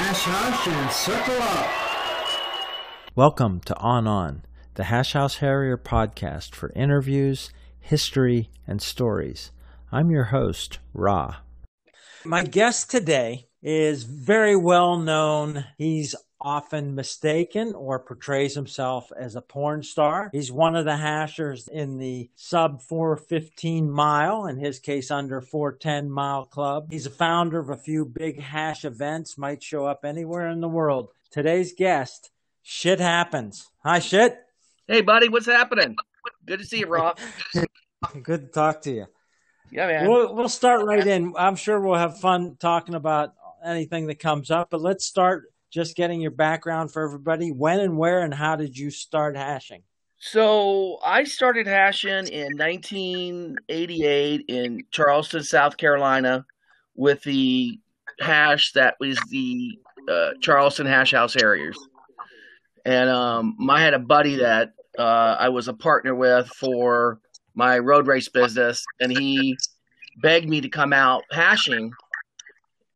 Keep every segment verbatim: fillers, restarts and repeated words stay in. Hash House and circle up. Welcome to On On, the Hash House Harrier podcast for interviews, history, and stories. I'm your host, Ra. My guest today is very well known. He's often mistaken or portrays himself as a porn star. He's one of the hashers in the sub four fifteen mile, in his case under four ten mile club. He's a founder of a few big hash events, might show up anywhere in the world. Today's guest, Shit Happens. Hi, Shit. Hey, buddy, what's happening? Good to see you, Rob. Good to talk to you. Yeah, man. We'll, we'll start right in. I'm sure we'll have fun talking about anything that comes up, but let's start just getting your background for everybody. When and where and how did you start hashing? So I started hashing in nineteen eighty-eight in Charleston, South Carolina, with the hash that was the uh, Charleston Hash House Harriers. And um, I had a buddy that uh, I was a partner with for my road race business, and he begged me to come out hashing.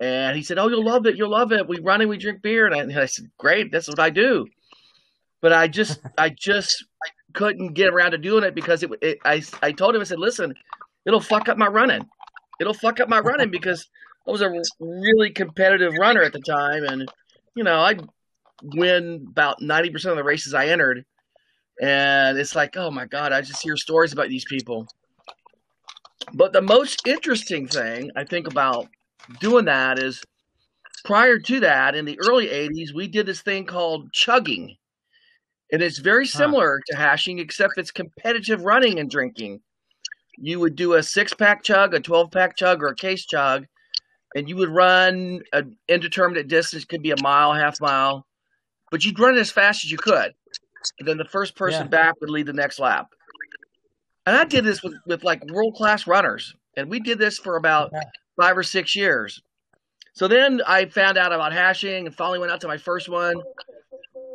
And he said, oh, you'll love it. You'll love it. We run and we drink beer. And I, and I said, great. That's what I do. But I just I just couldn't get around to doing it because it, it, I, I told him, I said, listen, it'll fuck up my running. It'll fuck up my running because I was a really competitive runner at the time. And, you know, I'd win about ninety percent of the races I entered. And it's like, oh, my God, I just hear stories about these people. But the most interesting thing I think about doing that is, prior to that, in the early eighties, we did this thing called chugging, and it's very similar huh. to hashing, except it's competitive running and drinking. You would do a six-pack chug, a twelve-pack chug, or a case chug, and you would run an indeterminate distance, could be a mile, half mile, but you'd run as fast as you could, and then the first person yeah. back would lead the next lap. And I did this with, with like world-class runners, and we did this for about – five or six years. So then I found out about hashing and finally went out to my first one.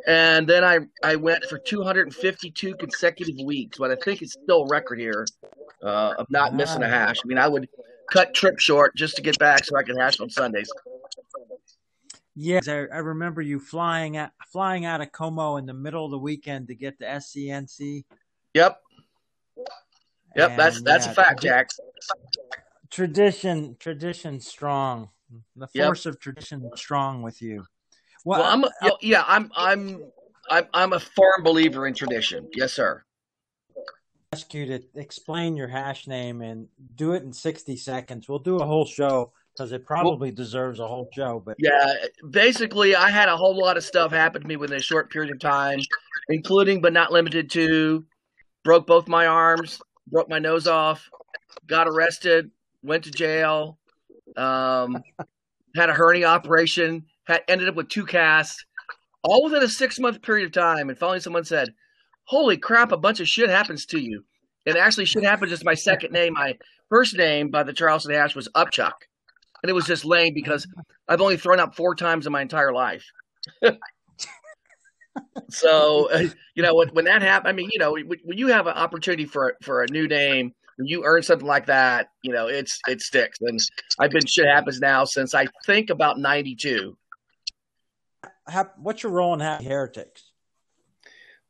And then I, I went for two hundred fifty-two consecutive weeks, what I think is still a record here uh, of not missing a hash. I mean, I would cut trip short just to get back so I could hash on Sundays. Yes, I, I remember you flying out, flying out of Como in the middle of the weekend to get to S C N C. Yep. Yep, and that's that's yeah, a fact, Jack. Tradition, tradition strong. The force yep. of tradition was strong with you. Well, well I'm a, yeah, I'm, I'm, I'm, I'm a firm believer in tradition. Yes, sir. Ask you to explain your hash name and do it in sixty seconds. We'll do a whole show because it probably well, deserves a whole show. But yeah, basically, I had a whole lot of stuff happen to me within a short period of time, including but not limited to broke both my arms, broke my nose off, got arrested. Went to jail, um, had a hernia operation, had ended up with two casts, all within a six-month period of time. And finally someone said, holy crap, a bunch of shit happens to you. And actually Shit Happens is my second name. My first name by the Charleston Hash was Upchuck. And it was just lame because I've only thrown up four times in my entire life. So, uh, you know, when, when that happened, I mean, you know, when, when you have an opportunity for, for a new name, when you earn something like that, you know, it's it sticks. And I've been Shit Happens now since I think about ninety-two. How, what's your role in Happy Heretics?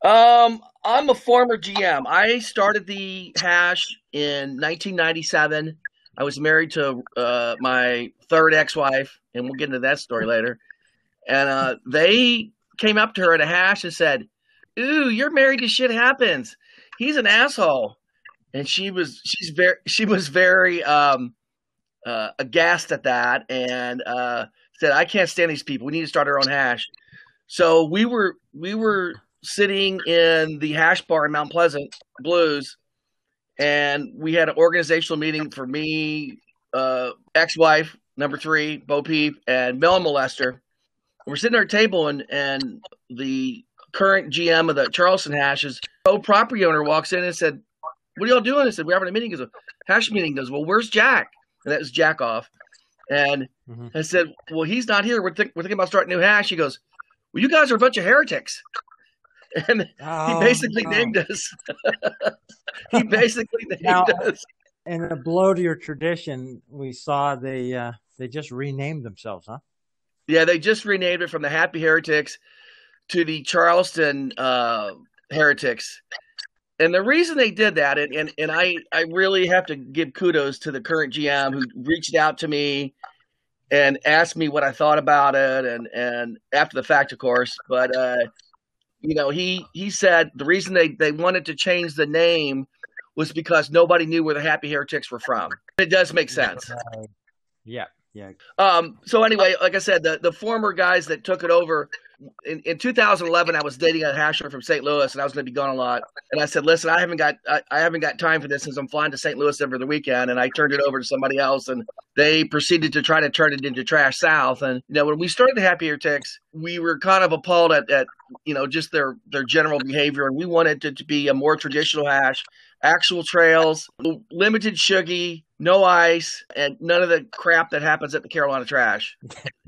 Um, I'm a former G M. I started the hash in nineteen ninety-seven. I was married to uh, my third ex-wife, and we'll get into that story later. And uh, they came up to her at a hash and said, ooh, you're married to Shit Happens. He's an asshole. And she was, she's very, she was very um, uh, aghast at that, and uh, said, "I can't stand these people. We need to start our own hash." So we were, we were sitting in the hash bar in Mount Pleasant Blues, and we had an organizational meeting for me, uh, ex-wife number three, Bo Peep, and Melon Molester. We're sitting at our table, and and the current G M of the Charleston Hashes, old property owner, walks in and said, what are y'all doing? I said, we're having a meeting. He goes, hash meeting. He goes, well, where's Jack? And that was Jackoff. And mm-hmm. I said, well, he's not here. We're, th- we're thinking about starting a new hash. He goes, well, you guys are a bunch of heretics. And oh, he basically no. named us. He basically named now, us. And a blow to your tradition, we saw they, uh, they just renamed themselves, huh? Yeah, they just renamed it from the Happy Heretics to the Charleston uh, Heretics. And the reason they did that, and, and, and I, I really have to give kudos to the current G M who reached out to me and asked me what I thought about it, and, and after the fact, of course. But, uh, you know, he, he said the reason they, they wanted to change the name was because nobody knew where the Happy Heretics were from. It does make sense. Yeah. Yeah. Um, so anyway, like I said, the, the former guys that took it over in, in two thousand eleven, I was dating a hasher from Saint Louis, and I was going to be gone a lot. And I said, "Listen, I haven't got I, I haven't got time for this, since I'm flying to Saint Louis over the weekend." And I turned it over to somebody else, and they proceeded to try to turn it into Trash South. And you know, when we started the Happy Heretics, we were kind of appalled at, at you know just their their general behavior, and we wanted it to be a more traditional hash. Actual trails, limited shuggy, no ice, and none of the crap that happens at the Carolina Trash.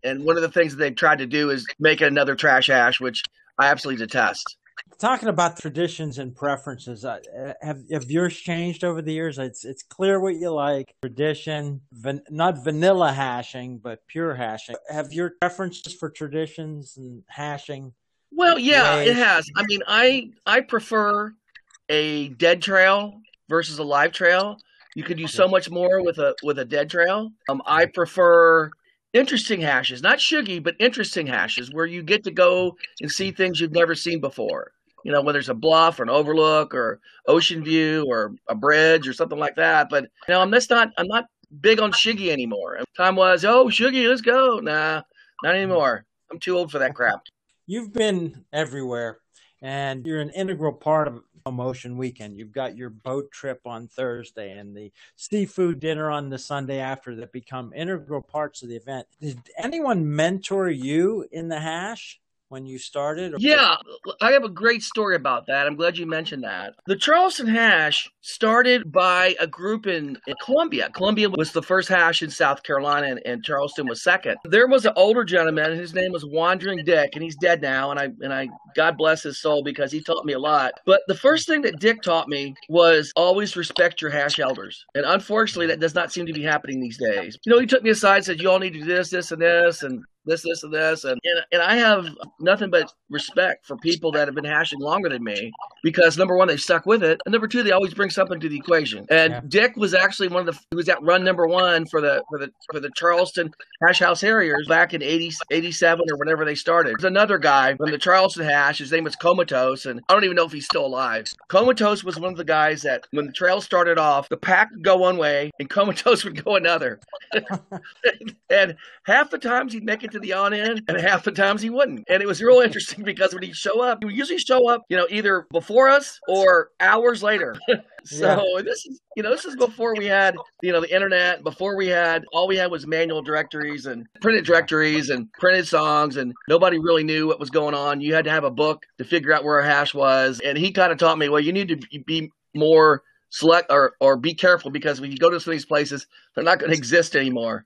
And one of the things that they've tried to do is make another trash hash, which I absolutely detest. Talking about traditions and preferences, uh, have, have yours changed over the years? It's it's clear what you like. Tradition, van, not vanilla hashing, but pure hashing. Have your preferences for traditions and hashing? Well, yeah, ways? It has. I mean, I I prefer a dead trail versus a live trail. You could do so much more with a with a dead trail. Um, I prefer interesting hashes, not shuggy, but interesting hashes where you get to go and see things you've never seen before. You know, whether it's a bluff or an overlook or ocean view or a bridge or something like that. But you know, I'm that's not I'm not big on shuggy anymore. Time was, oh, shuggy, let's go. Nah, not anymore. I'm too old for that crap. You've been everywhere, and you're an integral part of Motion weekend. You've got your boat trip on Thursday and the seafood dinner on the Sunday after that become integral parts of the event. Did anyone mentor you in the hash when you started? Yeah, I have a great story about that. I'm glad you mentioned that. The Charleston Hash started by a group in, in Columbia. Columbia was the first hash in South Carolina, and, and Charleston was second. There was an older gentleman. His name was Wandering Dick, and he's dead now. And I, and I, God bless his soul, because he taught me a lot. But the first thing that Dick taught me was always respect your hash elders. And unfortunately, that does not seem to be happening these days. You know, he took me aside and said, "You all need to do this, this, and this, and this, this, and this." And, and and I have nothing but respect for people that have been hashing longer than me, because number one, they stuck with it. And number two, they always bring something to the equation. And yeah. Dick was actually one of the, he was at run number one for the, for the, for the Charleston Hash House Harriers back in eighty, eighty-seven or whenever they started. There's another guy from the Charleston Hash. His name was Comatose. And I don't even know if he's still alive. Comatose was one of the guys that when the trail started off, the pack would go one way and Comatose would go another. And half the times he'd make it to the on end, and half the times he wouldn't. And it was real interesting, because when he'd show up, he would usually show up, you know, either before us or hours later. So yeah. This is, you know, this is before we had, you know, the internet, before we had, all we had was manual directories and printed directories and printed songs, and nobody really knew what was going on. You had to have a book to figure out where a hash was. And he kind of taught me, well, you need to be more select or, or be careful, because when you go to some of these places, they're not going to exist anymore.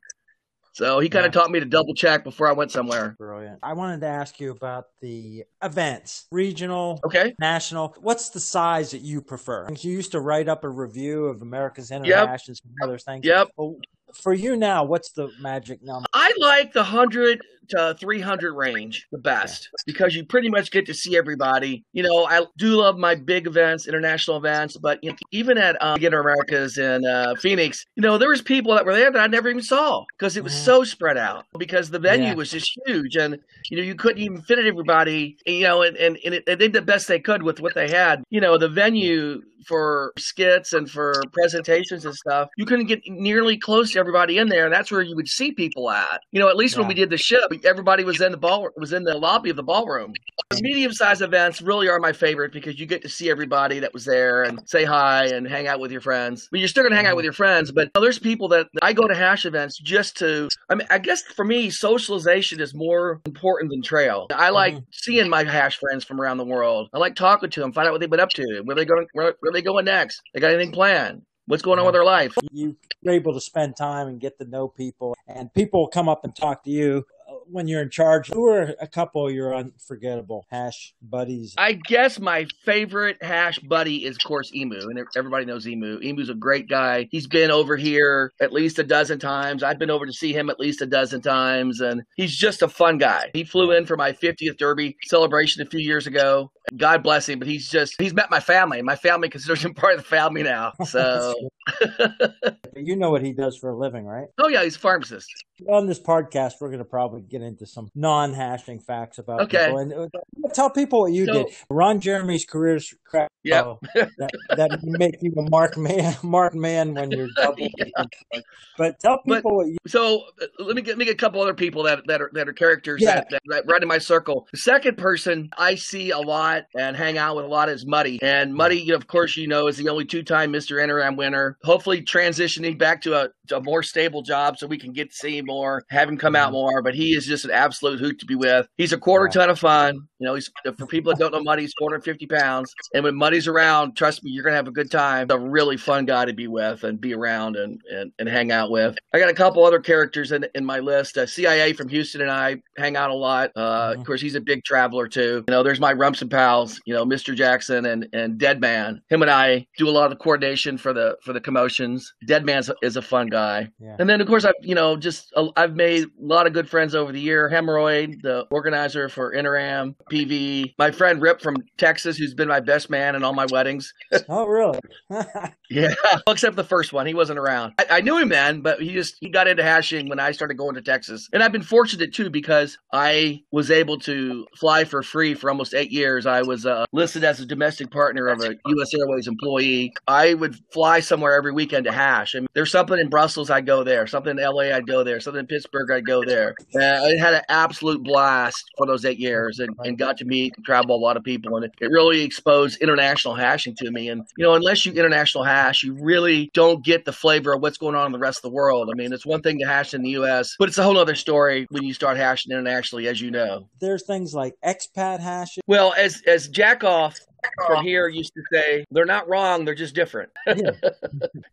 So he kind of yeah. taught me to double check before I went somewhere. Brilliant. I wanted to ask you about the events, regional, okay, national. What's the size that you prefer? You used to write up a review of America's Internationals yep. and other things. Yep. Well, for you now, what's the magic number? I like the one hundred to three hundred range the best, yeah. because you pretty much get to see everybody. You know, I do love my big events, international events, but you know, even at um, Interam Americas in uh, Phoenix, you know, there was people that were there that I never even saw, because it was mm-hmm. so spread out, because the venue yeah. was just huge, and you know, you couldn't even fit it everybody. You know, and and, and it, they did the best they could with what they had. You know, the venue for skits and for presentations and stuff, you couldn't get nearly close to everybody in there, and that's where you would see people at. You know, at least yeah. when we did the ship, everybody was in the ball was in the lobby of the ballroom. Medium-sized events really are my favorite, because you get to see everybody that was there and say hi and hang out with your friends. But I mean, you're still gonna hang out with your friends, but you know, there's people that I go to hash events just to. I mean, I guess for me, socialization is more important than trail. I like mm-hmm. seeing my hash friends from around the world. I like talking to them, find out what they've been up to, where they going, where, where they going next. They got anything planned? What's going on with their life? You're able to spend time and get to know people, and people come up and talk to you. when you're in charge, who are a couple of your unforgettable hash buddies? I guess my favorite hash buddy is, of course, Emu. And everybody knows Emu. Emu's a great guy. He's been over here at least a dozen times. I've been over to see him at least a dozen times. And he's just a fun guy. He flew in for my fiftieth Derby celebration a few years ago. God bless him. But he's just, he's met my family. My family considers him part of the family now. So you know what he does for a living, right? Oh, yeah. He's a pharmacist. On this podcast, we're going to probably get into some non-hashing facts about okay. people. And uh, tell people what you so, did. Ron Jeremy's career's crap. Yeah. that, that make you a marked man, marked man when you're double. Yeah. But tell people but, what you So uh, let me get, let me get a couple other people that, that, are, that are characters yeah. that, that, that right in my circle. The second person I see a lot and hang out with a lot is Muddy. And Muddy, you know, of course, you know, is the only two-time Mister Interam winner. Hopefully transitioning back to a, to a more stable job so we can get to see him more, have him come out more, but he is just an absolute hoot to be with. He's a quarter ton of fun. You know, he's, for people that don't know Muddy, he's four hundred fifty pounds. And when Muddy's around, trust me, you're going to have a good time. He's a really fun guy to be with and be around and, and, and hang out with. I got a couple other characters in, in my list. Uh, C I A from Houston and I hang out a lot. Uh, mm-hmm. Of course, he's a big traveler too. You know, there's my Rumson pals, you know, Mister Jackson and, and Deadman. Him and I do a lot of coordination for the, for the commotions. Deadman is a fun guy. Yeah. And then, of course, I've, you know, just, a, I've made a lot of good friends over the year. Hemeroid, the organizer for Interam P V, my friend Rip from Texas, who's been my best man in all my weddings. Oh, really? Yeah, except the first one. He wasn't around. I, I knew him then, but he just he got into hashing when I started going to Texas. And I've been fortunate, too, because I was able to fly for free for almost eight years. I was uh, listed as a domestic partner of a U S Airways employee. I would fly somewhere every weekend to hash. And there's something in Brussels, I'd go there. Something in L A, I'd go there. Something in Pittsburgh, I'd go there. Uh, I had an absolute blast for those eight years and, and got to meet and travel a lot of people. And it, it really exposed international hashing to me. And, you know, unless you international hash, you really don't get the flavor of what's going on in the rest of the world. I mean, it's one thing to hash in the U S, but it's a whole other story when you start hashing internationally, as you know. There's things like expat hashing. Well, as, as Jackoff from here used to say, they're not wrong, they're just different. Yeah.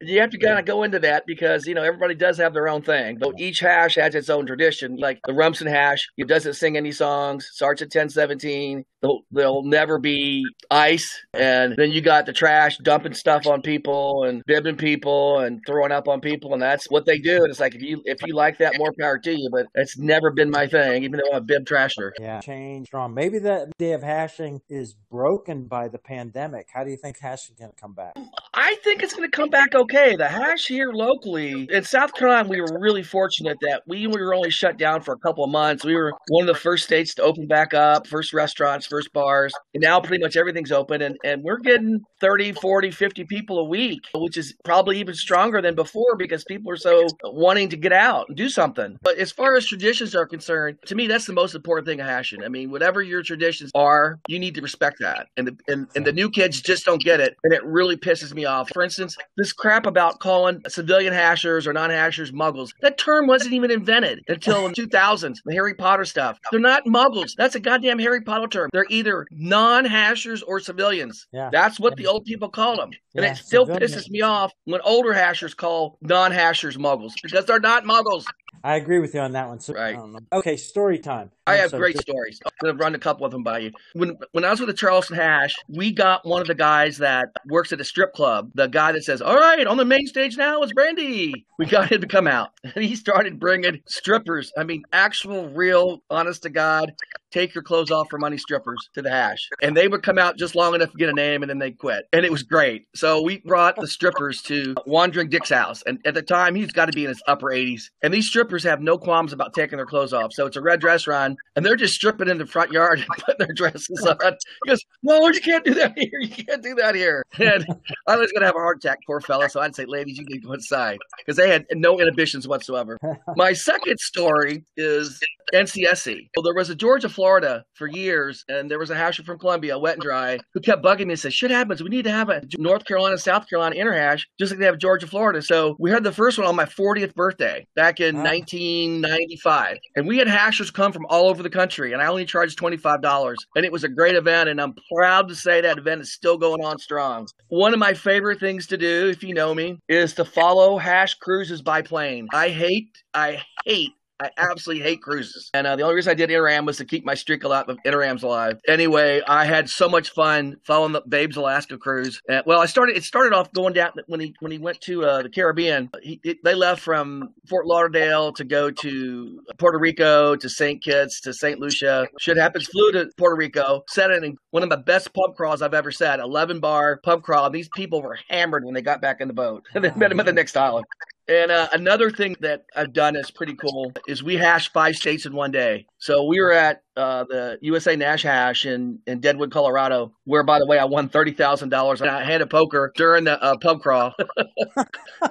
You have to kind of go into that because, you know, everybody does have their own thing, but each hash has its own tradition. Like the Rumson hash, it doesn't sing any songs, starts at ten seventeen, there'll, there'll never be ice. And then you got the trash dumping stuff on people and bibbing people and throwing up on people, and that's what they do. And it's like, if you if you like that, more power to you, but it's never been my thing, even though I'm a bib trasher. Yeah, change wrong. Maybe that day of hashing is broken by the pandemic. How do you think hash is going to come back? I think it's going to come back okay. The hash here locally in South Carolina, we were really fortunate that we, we were only shut down for a couple of months. We were one of the first states to open back up, first restaurants, first bars, and now pretty much everything's open, and, and we're getting thirty, forty, fifty people a week, which is probably even stronger than before because people are so wanting to get out and do something. But as far as traditions are concerned, to me, that's the most important thing of hashing. I mean, whatever your traditions are, you need to respect that. And the, and And the new kids just don't get it. And it really pisses me off. For instance, this crap about calling civilian hashers or non-hashers muggles. That term wasn't even invented until the two thousands, the Harry Potter stuff. They're not muggles. That's a goddamn Harry Potter term. They're either non-hashers or civilians. Yeah. That's what the old people call them. And yeah, it still pisses me off when older hashers call non-hashers muggles because they're not muggles. I agree with you on that one. So, right. Um, okay, story time. I have so great good. stories. I'm going to run a couple of them by you. When when I was with the Charleston Hash, we got one of the guys that works at a strip club, the guy that says, all right, on the main stage now is Brandy. We got him to come out. And he started bringing strippers. I mean, actual, real, honest to God, take your clothes off for money strippers to the hash. And they would come out just long enough to get a name, and then they'd quit. And it was great. So we brought the strippers to Wandering Dick's house. And at the time, he's got to be in his upper eighties. And these strippers have no qualms about taking their clothes off. So it's a red dress run, and they're just stripping in the front yard and putting their dresses on. He goes, no, you can't do that here. You can't do that here. And I was going to have a heart attack, poor fella. So I'd say, ladies, you can go inside. Because they had no inhibitions whatsoever. My second story is N C S E. Well, there was a Georgia Florida for years, and there was a hasher from Columbia, Wet and Dry, who kept bugging me and said, shit happens. We need to have a North Carolina, South Carolina interhash, just like they have Georgia, Florida. So we had the first one on my fortieth birthday back in wow. nineteen ninety-five. And we had hashers come from all over the country, and I only charged twenty-five dollars. And it was a great event, and I'm proud to say that event is still going on strong. One of my favorite things to do, if you know me, is to follow hash cruises by plane. I hate, I hate, I absolutely hate cruises. And uh, the only reason I did Interam was to keep my streak a lot of Interams alive. Anyway, I had so much fun following the Babe's Alaska cruise. Uh, well, I started. It started off going down when he when he went to uh, the Caribbean. He, it, they left from Fort Lauderdale to go to Puerto Rico, to Saint Kitts, to Saint Lucia. Shit Happens flew to Puerto Rico, sat in one of my best pub crawls I've ever sat, eleven bar pub crawl. These people were hammered when they got back in the boat. They met him at the next island. And uh, another thing that I've done that's pretty cool is we hashed five states in one day. So we were at uh, the U S A Nash Hash in, in Deadwood, Colorado, where, by the way, I won thirty thousand dollars and I had a poker during the uh, pub crawl.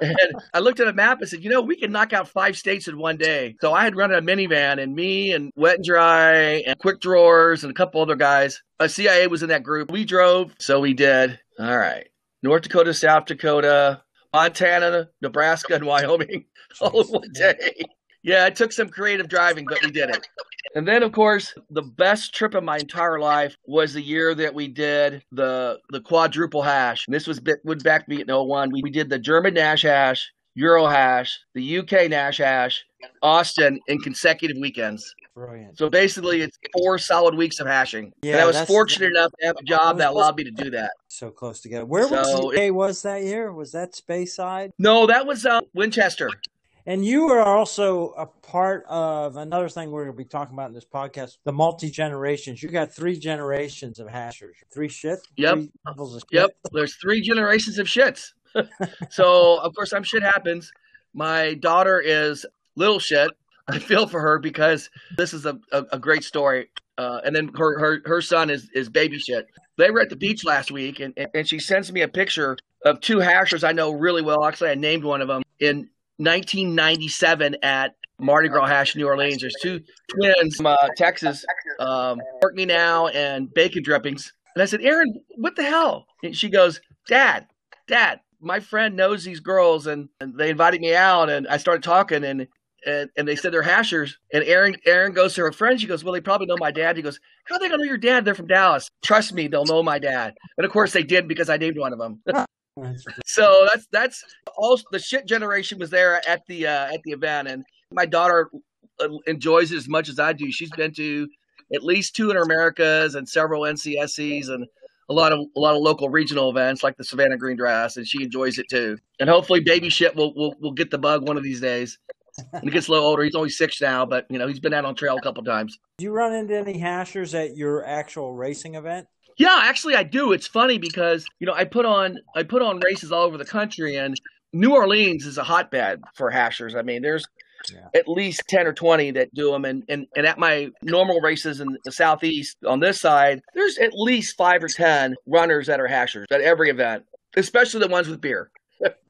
And I looked at a map and said, you know, we can knock out five states in one day. So I had run a minivan, and me and Wet and Dry and Quick Drawers and a couple other guys. Uh, C I A was in that group. We drove. So we did. All right. North Dakota, South Dakota, Montana, Nebraska, and Wyoming all in one day. Yeah, it took some creative driving, but we did it. And then, of course, the best trip of my entire life was the year that we did the the quadruple hash. And this was would back me in oh one. We, we did the German Nash Hash, Eurohash, the U K Nash Hash, Austin in consecutive weekends. Brilliant. So basically, it's four solid weeks of hashing. Yeah, and I was fortunate enough to have a job that allowed me to do that. So close together. Where so was, it, was that year? Was that Speyside? No, that was uh, Winchester. And you are also a part of another thing we're going to be talking about in this podcast, the multi-generations. You got three generations of hashers. Three shit? Yep. Three levels of shit. Yep. There's three generations of shits. So, of course, I'm Shit Happens. My daughter is Little Shit. I feel for her because this is a, a, a great story. Uh, and then her, her, her son is, is Baby Shit. They were at the beach last week, and, and she sends me a picture of two hashers I know really well. Actually, I named one of them in nineteen ninety-seven at Mardi Gras Hash in New Orleans. There's two twins from uh, Texas, um, Courtney Now and Bacon Drippings. And I said, Aaron, what the hell? And she goes, Dad, Dad, my friend knows these girls, and, and they invited me out, and I started talking, and And, and they said they're hashers. And Aaron, Aaron goes to her friend. She goes, well, they probably know my dad. He goes, how are they going to know your dad? They're from Dallas. Trust me, they'll know my dad. And, of course, they did because I named one of them. So that's that's all. The shit generation was there at the uh, at the event. And my daughter enjoys it as much as I do. She's been to at least two Interaméricas and several N C S Es and a lot of a lot of local regional events like the Savannah Green Dress. And she enjoys it, too. And hopefully Baby Shit will, will, will get the bug one of these days. When he gets a little older, he's only six now, but, you know, he's been out on trail a couple times. Do you run into any hashers at your actual racing event? Yeah, actually I do. It's funny because, you know, I put on I put on races all over the country, and New Orleans is a hotbed for hashers. I mean, there's yeah. at least ten or twenty that do them. And, and, and at my normal races in the Southeast on this side, there's at least five or ten runners that are hashers at every event, especially the ones with beer.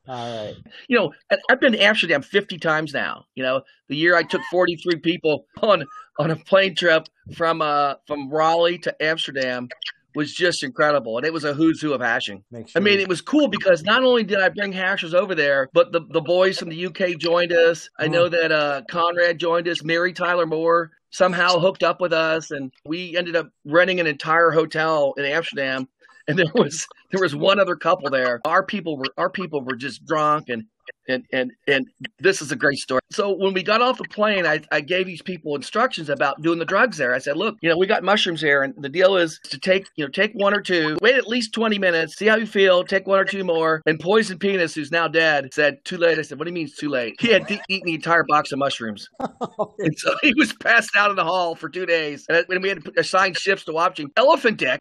All right. You know, I've been to Amsterdam fifty times now. You know, the year I took forty-three people on on a plane trip from uh from Raleigh to Amsterdam was just incredible. And it was a who's who of hashing. Sure. I mean, it was cool because not only did I bring hashers over there, but the, the boys from the U K joined us. I know that uh, Conrad joined us. Mary Tyler Moore somehow hooked up with us. And we ended up renting an entire hotel in Amsterdam. And there was there was one other couple there. Our people were our people were just drunk, and and and and this is a great story. So when we got off the plane, I, I gave these people instructions about doing the drugs there. I said, look, you know, we got mushrooms here, and the deal is to take you know take one or two, wait at least twenty minutes, see how you feel, take one or two more. And Poison Penis, who's now dead, said too late. I said, what do you mean it's too late? He had eaten the entire box of mushrooms, and so he was passed out in the hall for two days. And we had to assign shifts to watching. Elephant Dick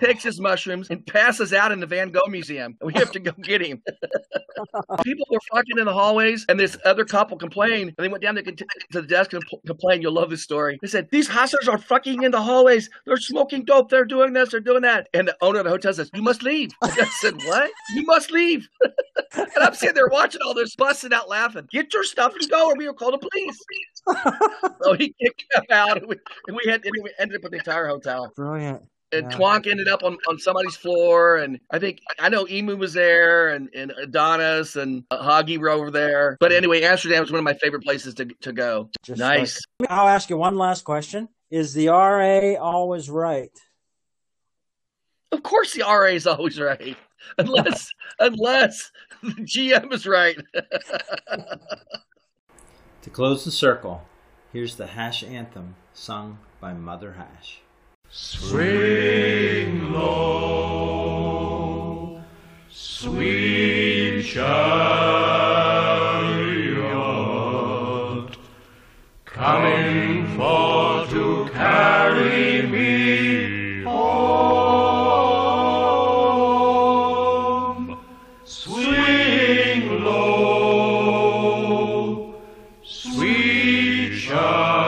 takes his mushrooms and passes out in the Van Gogh Museum. We have to go get him. People were fucking in the hallways, and this other couple complained, and they went down to the desk and complained. You'll love this story. They said, these hustlers are fucking in the hallways. They're smoking dope. They're doing this. They're doing that. And the owner of the hotel says, you must leave. I said, what? You must leave. And I'm sitting there watching all this, busting out laughing. Get your stuff and go, or we will call the police. So he kicked them out, and we, and we, had, and we ended up with the entire hotel. Brilliant. And yeah. Twonk ended up on, on somebody's floor, and I think I know Emu was there, and, and Adonis and uh, Hoggy were over there. But anyway, Amsterdam was one of my favorite places to to go. Just nice. Like, I'll ask you one last question: is the R A always right? Of course, the R A is always right, unless unless the G M is right. To close the circle, Here's the hash anthem sung by Mother Hash. Swing low, sweet chariot, coming for to carry me home. Swing low, sweet chariot.